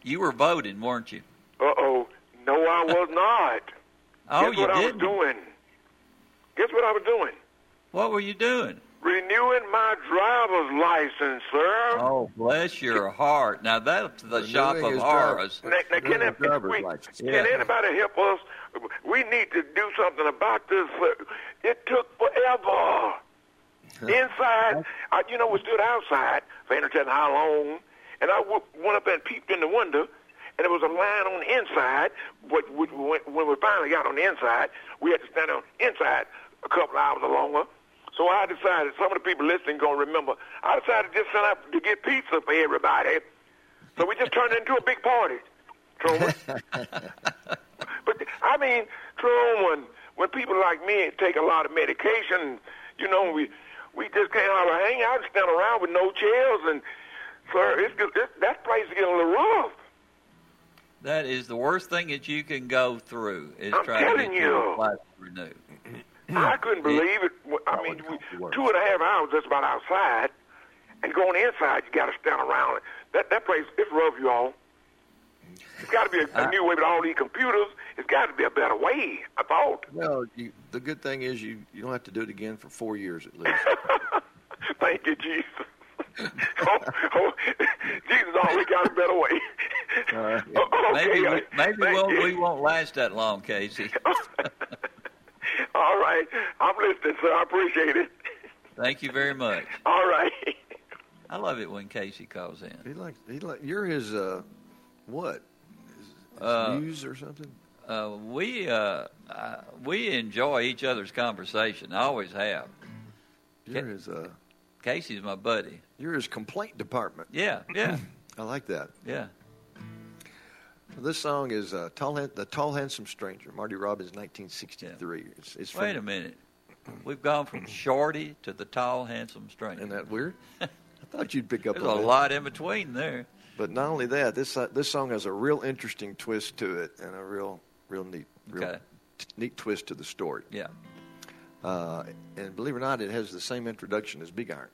You were voting, weren't you? Uh-oh. No, I was not. Oh, you didn't? Guess what I was doing? What were you doing? Renewing my driver's license, sir. Oh, bless your heart. Now, that's the Shop of Horrors. Now, can anybody help us? We need to do something about this. It took forever. Inside, we stood outside for ain't no telling how long, and I went up and peeped in the window, and there was a line on the inside. But when we finally got on the inside, we had to stand on the inside a couple hours longer. So I decided, some of the people listening going to remember, I decided just send out to get pizza for everybody. So we just turned it into a big party, Truman. But, I mean, Truman, when people like me take a lot of medication, we just can't hang out and stand around with no chairs. And, sir, that place is getting a little rough. That is the worst thing that you can go through. I'm telling you. I couldn't believe it. I mean, 2.5 hours just about outside, and going inside, you got to stand around. That place, it's rough, you all. It's got to be a new way with all these computers. It's got to be a better way, I thought. Well, the good thing is you don't have to do it again for 4 years at least. Thank you, Jesus. Jesus always got a better way. Yeah. Okay. Maybe we won't last that long, Casey. All right. I'm listening, sir. I appreciate it. Thank you very much. All right. I love it when Casey calls in. You're his, what? His news or something? We enjoy each other's conversation. I always have. You're his, Casey's my buddy. You're his complaint department. Yeah, yeah. I like that. Yeah. This song is The Tall Handsome Stranger, Marty Robbins, 1963. Yeah. It's Wait a minute. We've gone from Shorty to The Tall Handsome Stranger. Isn't that weird? I thought you'd pick up on that. There's a lot in between there. But not only that, this song has a real interesting twist to it and a real neat twist to the story. Yeah. And believe it or not, it has the same introduction as Big Iron.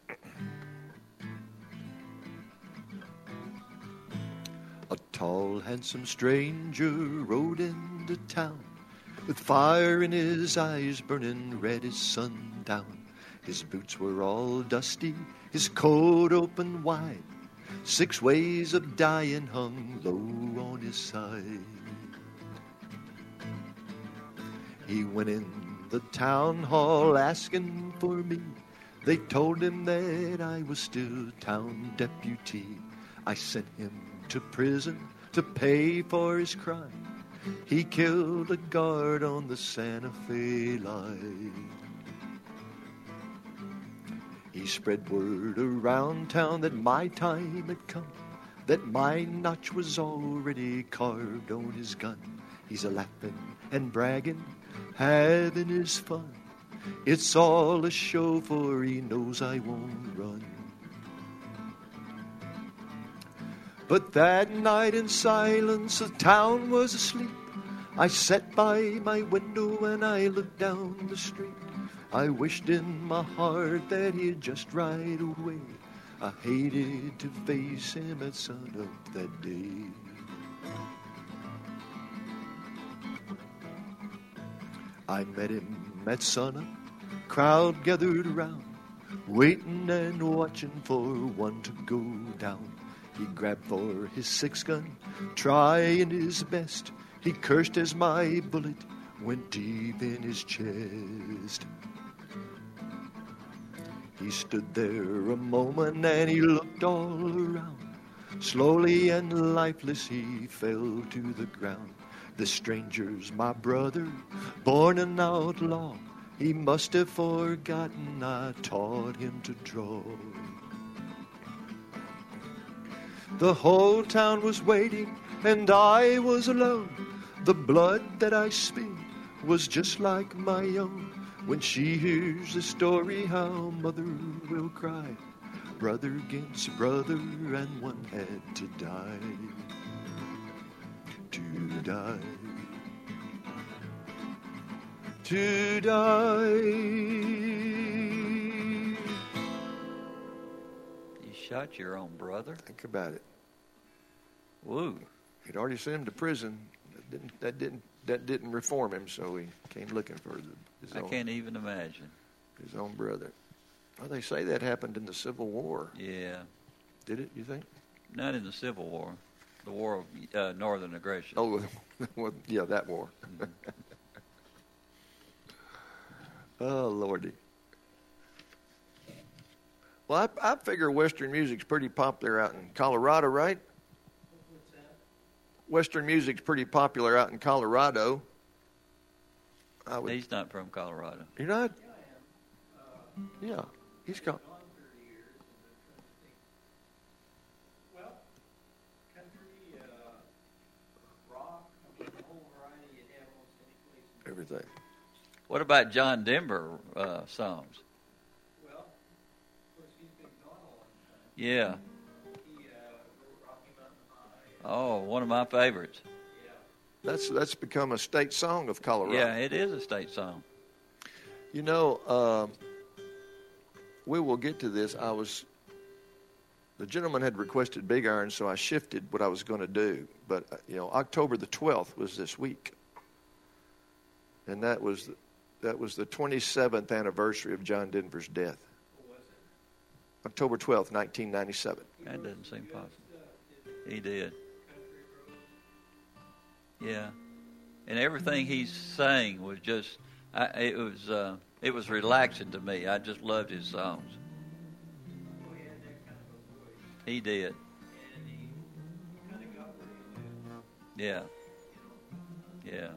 A tall, handsome stranger rode into town with fire in his eyes burning red as sundown. His boots were all dusty, his coat open wide. 6 ways of dying hung low on his side. He went in the town hall asking for me. They told him that I was still town deputy. I sent him to prison to pay for his crime. He killed a guard on the Santa Fe line. He spread word around town that my time had come, that my notch was already carved on his gun. He's a-laughing and bragging, having his fun. It's all a show, for he knows I won't run. But that night in silence the town was asleep. I sat by my window and I looked down the street. I wished in my heart that he'd just ride away. I hated to face him at sunup that day. I met him at sunup, crowd gathered around, waiting and watching for one to go down. He grabbed for his 6-gun, trying his best. He cursed as my bullet went deep in his chest. He stood there a moment and he looked all around. Slowly and lifeless he fell to the ground. The stranger's my brother, born an outlaw. He must have forgotten I taught him to draw. The whole town was waiting, and I was alone. The blood that I spilled was just like my own. When she hears the story, how mother will cry. Brother against brother, and one had to die. To die. To die. Shot your own brother? Think about it. Woo. He'd already sent him to prison. That didn't reform him, so he came looking for his own. I can't even imagine. His own brother. Well, they say that happened in the Civil War. Yeah. Did it, you think? Not in the Civil War. The War of Northern Aggression. Oh, well, yeah, that war. Mm-hmm. Oh, Lordy. Well, I figure Western music's pretty popular out in Colorado, right? What's that? Western music's pretty popular out in Colorado. He's not from Colorado. You're not? Yeah, I am. Yeah, he's gone. Well, country, rock, a whole variety of animals. Everything. What about John Denver songs? Yeah. Oh, one of my favorites. That's become a state song of Colorado. Yeah, it is a state song. You know, we will get to this. The gentleman had requested Big Iron, so I shifted what I was going to do. But, you know, October the 12th was this week. And that was the 27th anniversary of John Denver's death. October 12th, 1997. That doesn't seem possible. He did. Yeah. And everything he sang was just, it was relaxing to me. I just loved his songs. He did. And he kind of got where he lived. Yeah. Yeah.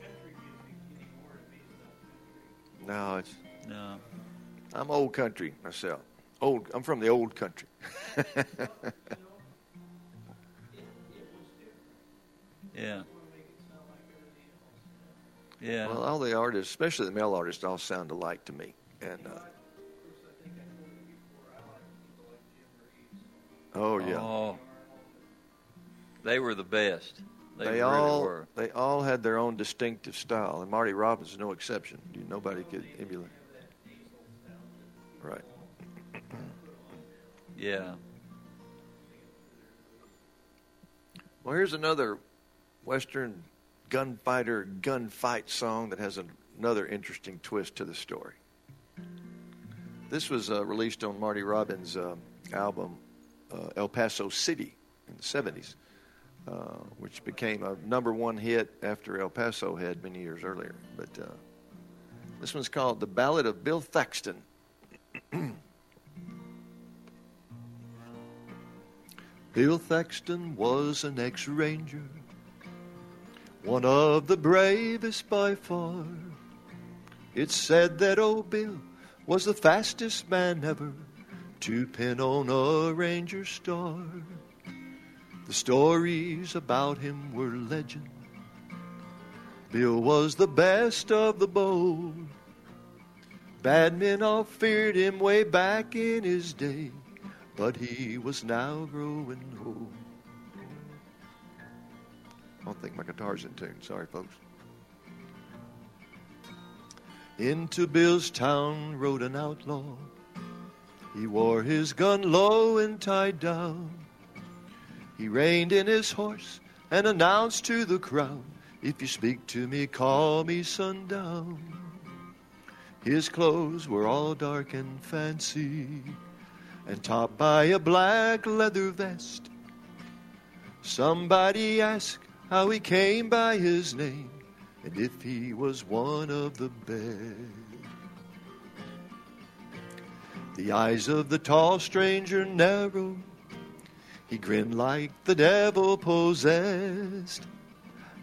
Country music anymore to me is not country. No, it's. No. I'm old country myself. I'm from the old country. Yeah. Yeah. Well, all the artists, especially the male artists, all sound alike to me. And oh yeah. Oh, they were the best. They really were. They all had their own distinctive style, and Marty Robbins is no exception. Nobody could emulate. Right. Yeah. Well, here's another Western gunfighter gunfight song that has another interesting twist to the story. This was released on Marty Robbins' album El Paso City in the 70s, which became a number 1 hit after El Paso had many years earlier. But this one's called The Ballad of Bill Thaxton. Bill Thaxton was an ex-ranger, one of the bravest by far. It's said that old Bill was the fastest man ever to pin on a ranger star. The stories about him were legend. Bill was the best of the bold. Bad men all feared him way back in his day, but he was now growing old. I don't think my guitar's in tune. Sorry, folks. Into Bill's town rode an outlaw. He wore his gun low and tied down. He reined in his horse and announced to the crowd, "If you speak to me, call me Sundown." His clothes were all dark and fancy, and topped by a black leather vest. Somebody asked how he came by his name, and if he was one of the best. The eyes of the tall stranger narrowed. He grinned like the devil possessed.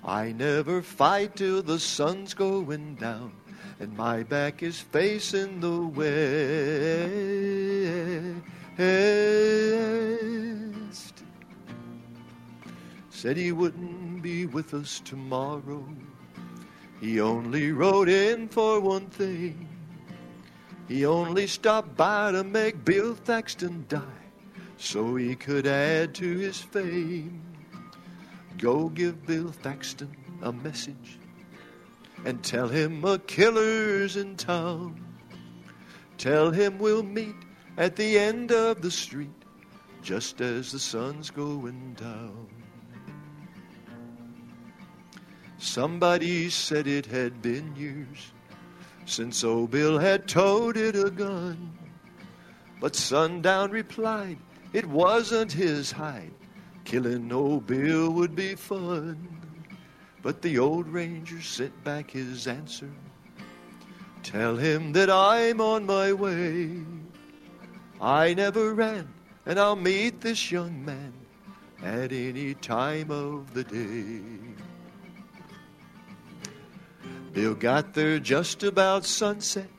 "I never fight till the sun's going down, and my back is facing the west." Said he wouldn't be with us tomorrow. He only rode in for one thing. He only stopped by to make Bill Thaxton die, so he could add to his fame. Go give Bill Thaxton a message, and tell him a killer's in town. Tell him we'll meet at the end of the street, just as the sun's going down. Somebody said it had been years since old Bill had toted a gun, but Sundown replied it wasn't his hide. Killing old Bill would be fun. But the old ranger sent back his answer, "Tell him that I'm on my way. I never ran, and I'll meet this young man at any time of the day." Bill got there just about sunset.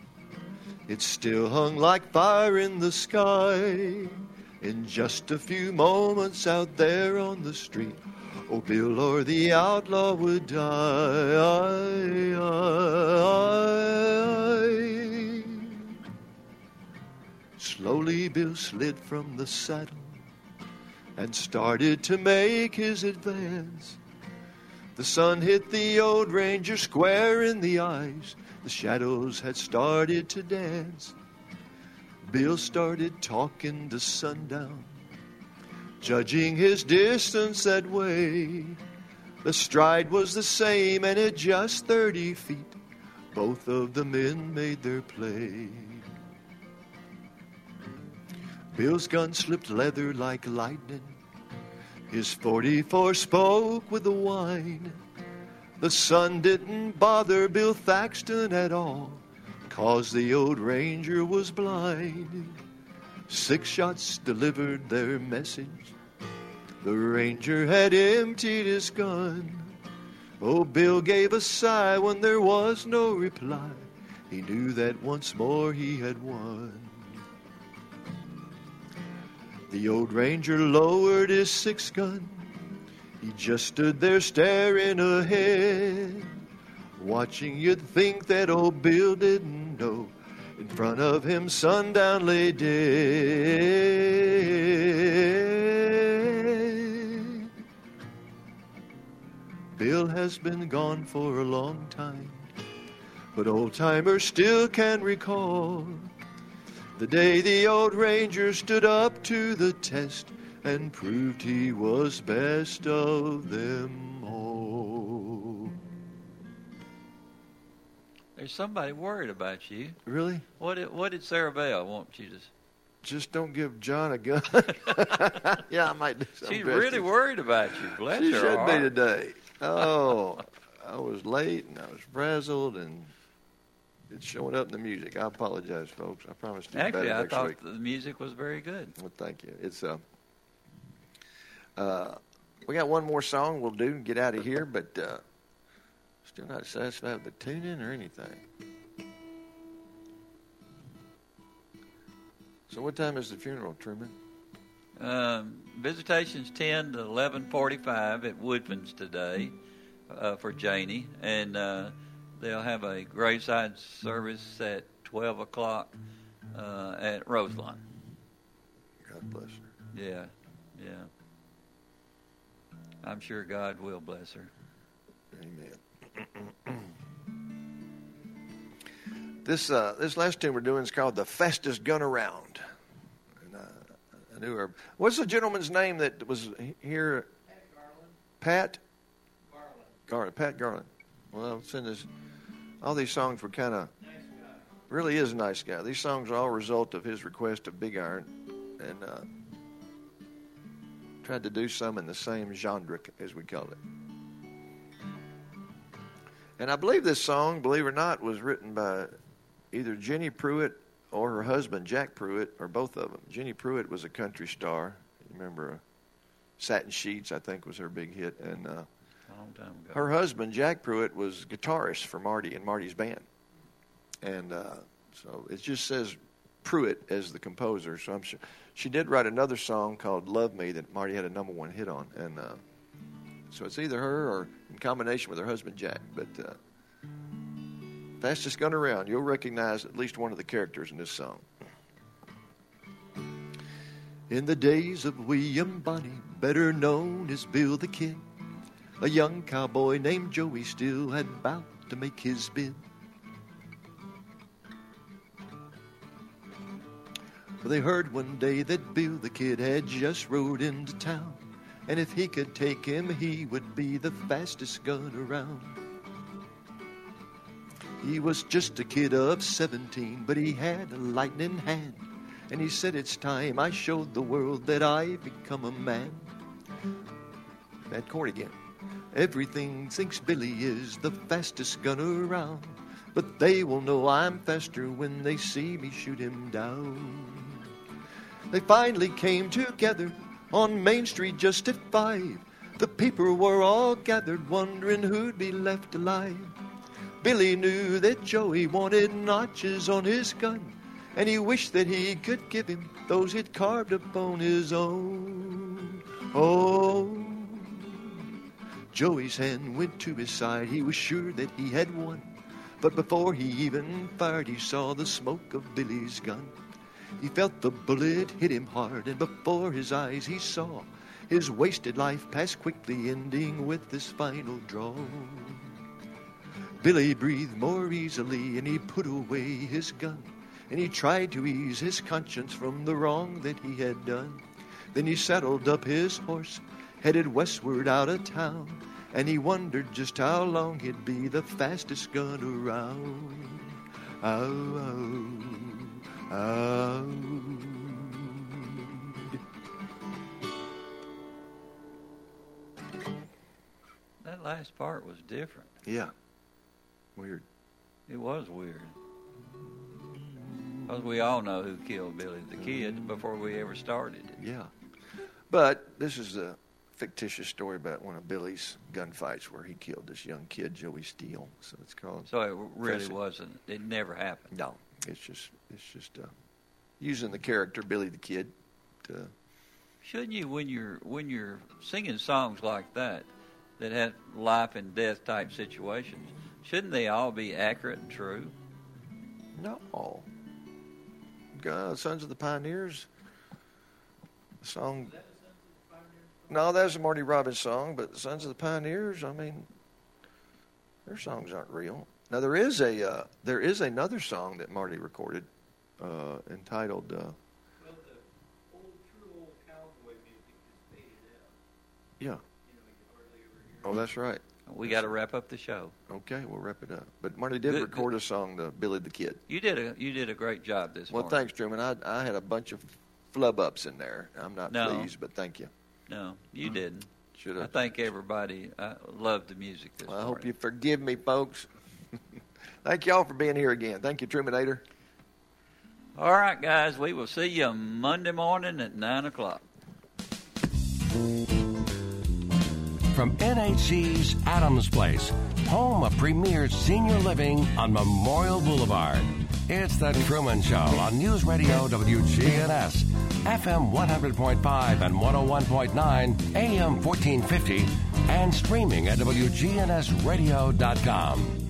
It still hung like fire in the sky. In just a few moments out there on the street, oh, Bill or the outlaw would die. Slowly Bill slid from the saddle and started to make his advance. The sun hit the old ranger square in the eyes. The shadows had started to dance. Bill started talking to Sundown, judging his distance that way. The stride was the same, and at just 30 feet, both of the men made their play. Bill's gun slipped leather like lightning. His 44 spoke with the whine. The sun didn't bother Bill Thaxton at all. 'cause the old ranger was blind. 6 shots delivered their message. The ranger had emptied his gun. Oh, Bill gave a sigh when there was no reply. He knew that once more he had won. The old ranger lowered his 6-gun. He just stood there staring ahead, watching. You'd think that old Bill didn't know. In front of him, Sundown lay dead. Bill has been gone for a long time, but old-timers still can recall the day the old ranger stood up to the test and proved he was best of them all. There's somebody worried about you. Really? What did Sarah Bell want you to... Just don't give John a gun. Yeah, I might do something. She's really worried about you. Bless her heart. She should be today. Oh, I was late and I was frazzled and... It's showing up in the music. I apologize, folks. I promise to do better next week. Actually, I thought the music was very good. Well, thank you. It's we got one more song we'll do and get out of here, but still not satisfied with the tuning or anything. So what time is the funeral, Truman? Visitation's 10 to 11:45 at Woodman's today for Janie, and... they'll have a graveside service at 12 o'clock at Roselawn. God bless her. Yeah, yeah. I'm sure God will bless her. Amen. This last tune we're doing is called The Fastest Gun Around. And I knew her. What's the gentleman's name that was here? Pat Garland. Pat Garland. Well, I'll send this... All these songs were kind of, really is a nice guy. These songs are all a result of his request of Big Iron, and tried to do some in the same genre, as we called it. And I believe this song, believe it or not, was written by either Jenny Pruitt or her husband, Jack Pruitt, or both of them. Jenny Pruitt was a country star. You remember Satin Sheets, I think, was her big hit, and... long time ago. Her husband, Jack Pruitt, was guitarist for Marty and Marty's band. And so it just says Pruitt as the composer. So I'm sure she did write another song called Love Me that Marty had a #1 hit on. And so it's either her or in combination with her husband, Jack. But Fastest Gun Around, you'll recognize at least one of the characters in this song. In the days of William Bonney, better known as Bill the Kid, a young cowboy named Joey still had about to make his bid. Well, they heard one day that Bill the Kid had just rode into town, and if he could take him, he would be the fastest gun around. He was just a kid of 17, but he had a lightning hand, and he said, "It's time I showed the world that I've become a man." That chord again. Everything thinks Billy is the fastest gun around, but they will know I'm faster when they see me shoot him down. They finally came together on Main Street just at 5. The people were all gathered wondering who'd be left alive. Billy knew that Joey wanted notches on his gun, and he wished that he could give him those he'd carved upon his own. Oh, Joey's hand went to his side. He was sure that he had won, but before he even fired, he saw the smoke of Billy's gun. He felt the bullet hit him hard, and before his eyes he saw his wasted life pass quickly, ending with this final draw. Billy breathed more easily, and he put away his gun, and he tried to ease his conscience from the wrong that he had done. Then he saddled up his horse, headed westward out of town, and he wondered just how long he'd be the fastest gun around. Oh, oh, oh. That last part was different. Yeah. Weird. It was weird. Because we all know who killed Billy the Kid before we ever started it. Yeah. But this is a fictitious story about one of Billy's gunfights where he killed this young kid, Joey Steele. So it's called... So it really wasn't. It never happened. No. It's just using the character Billy the Kid to... Shouldn't you, when you're singing songs like that, that have life and death type situations, shouldn't they all be accurate and true? No. God, Sons of the Pioneers, the song... No, that was a Marty Robbins song, but the Sons of the Pioneers, I mean, their songs aren't real. Now, there is another song that Marty recorded entitled... Well, the true old cowboy music is faded out. Yeah. You know, you hardly ever hear it. Oh, that's right. We got to wrap up the show. Okay, we'll wrap it up. But Marty did record a song, to Billy the Kid. You did a great job this morning. Well, thanks, Truman. I had a bunch of flub-ups in there. I'm not pleased, but thank you. No, you didn't. Should I think everybody loved the music this morning. I hope you forgive me, folks. Thank you all for being here again. Thank you, Truminator. All right, guys, we will see you Monday morning at 9 o'clock. From NHC's Adams Place, home of Premier Senior Living on Memorial Boulevard. It's The Truman Show on News Radio WGNS, FM 100.5 and 101.9, AM 1450, and streaming at WGNSradio.com.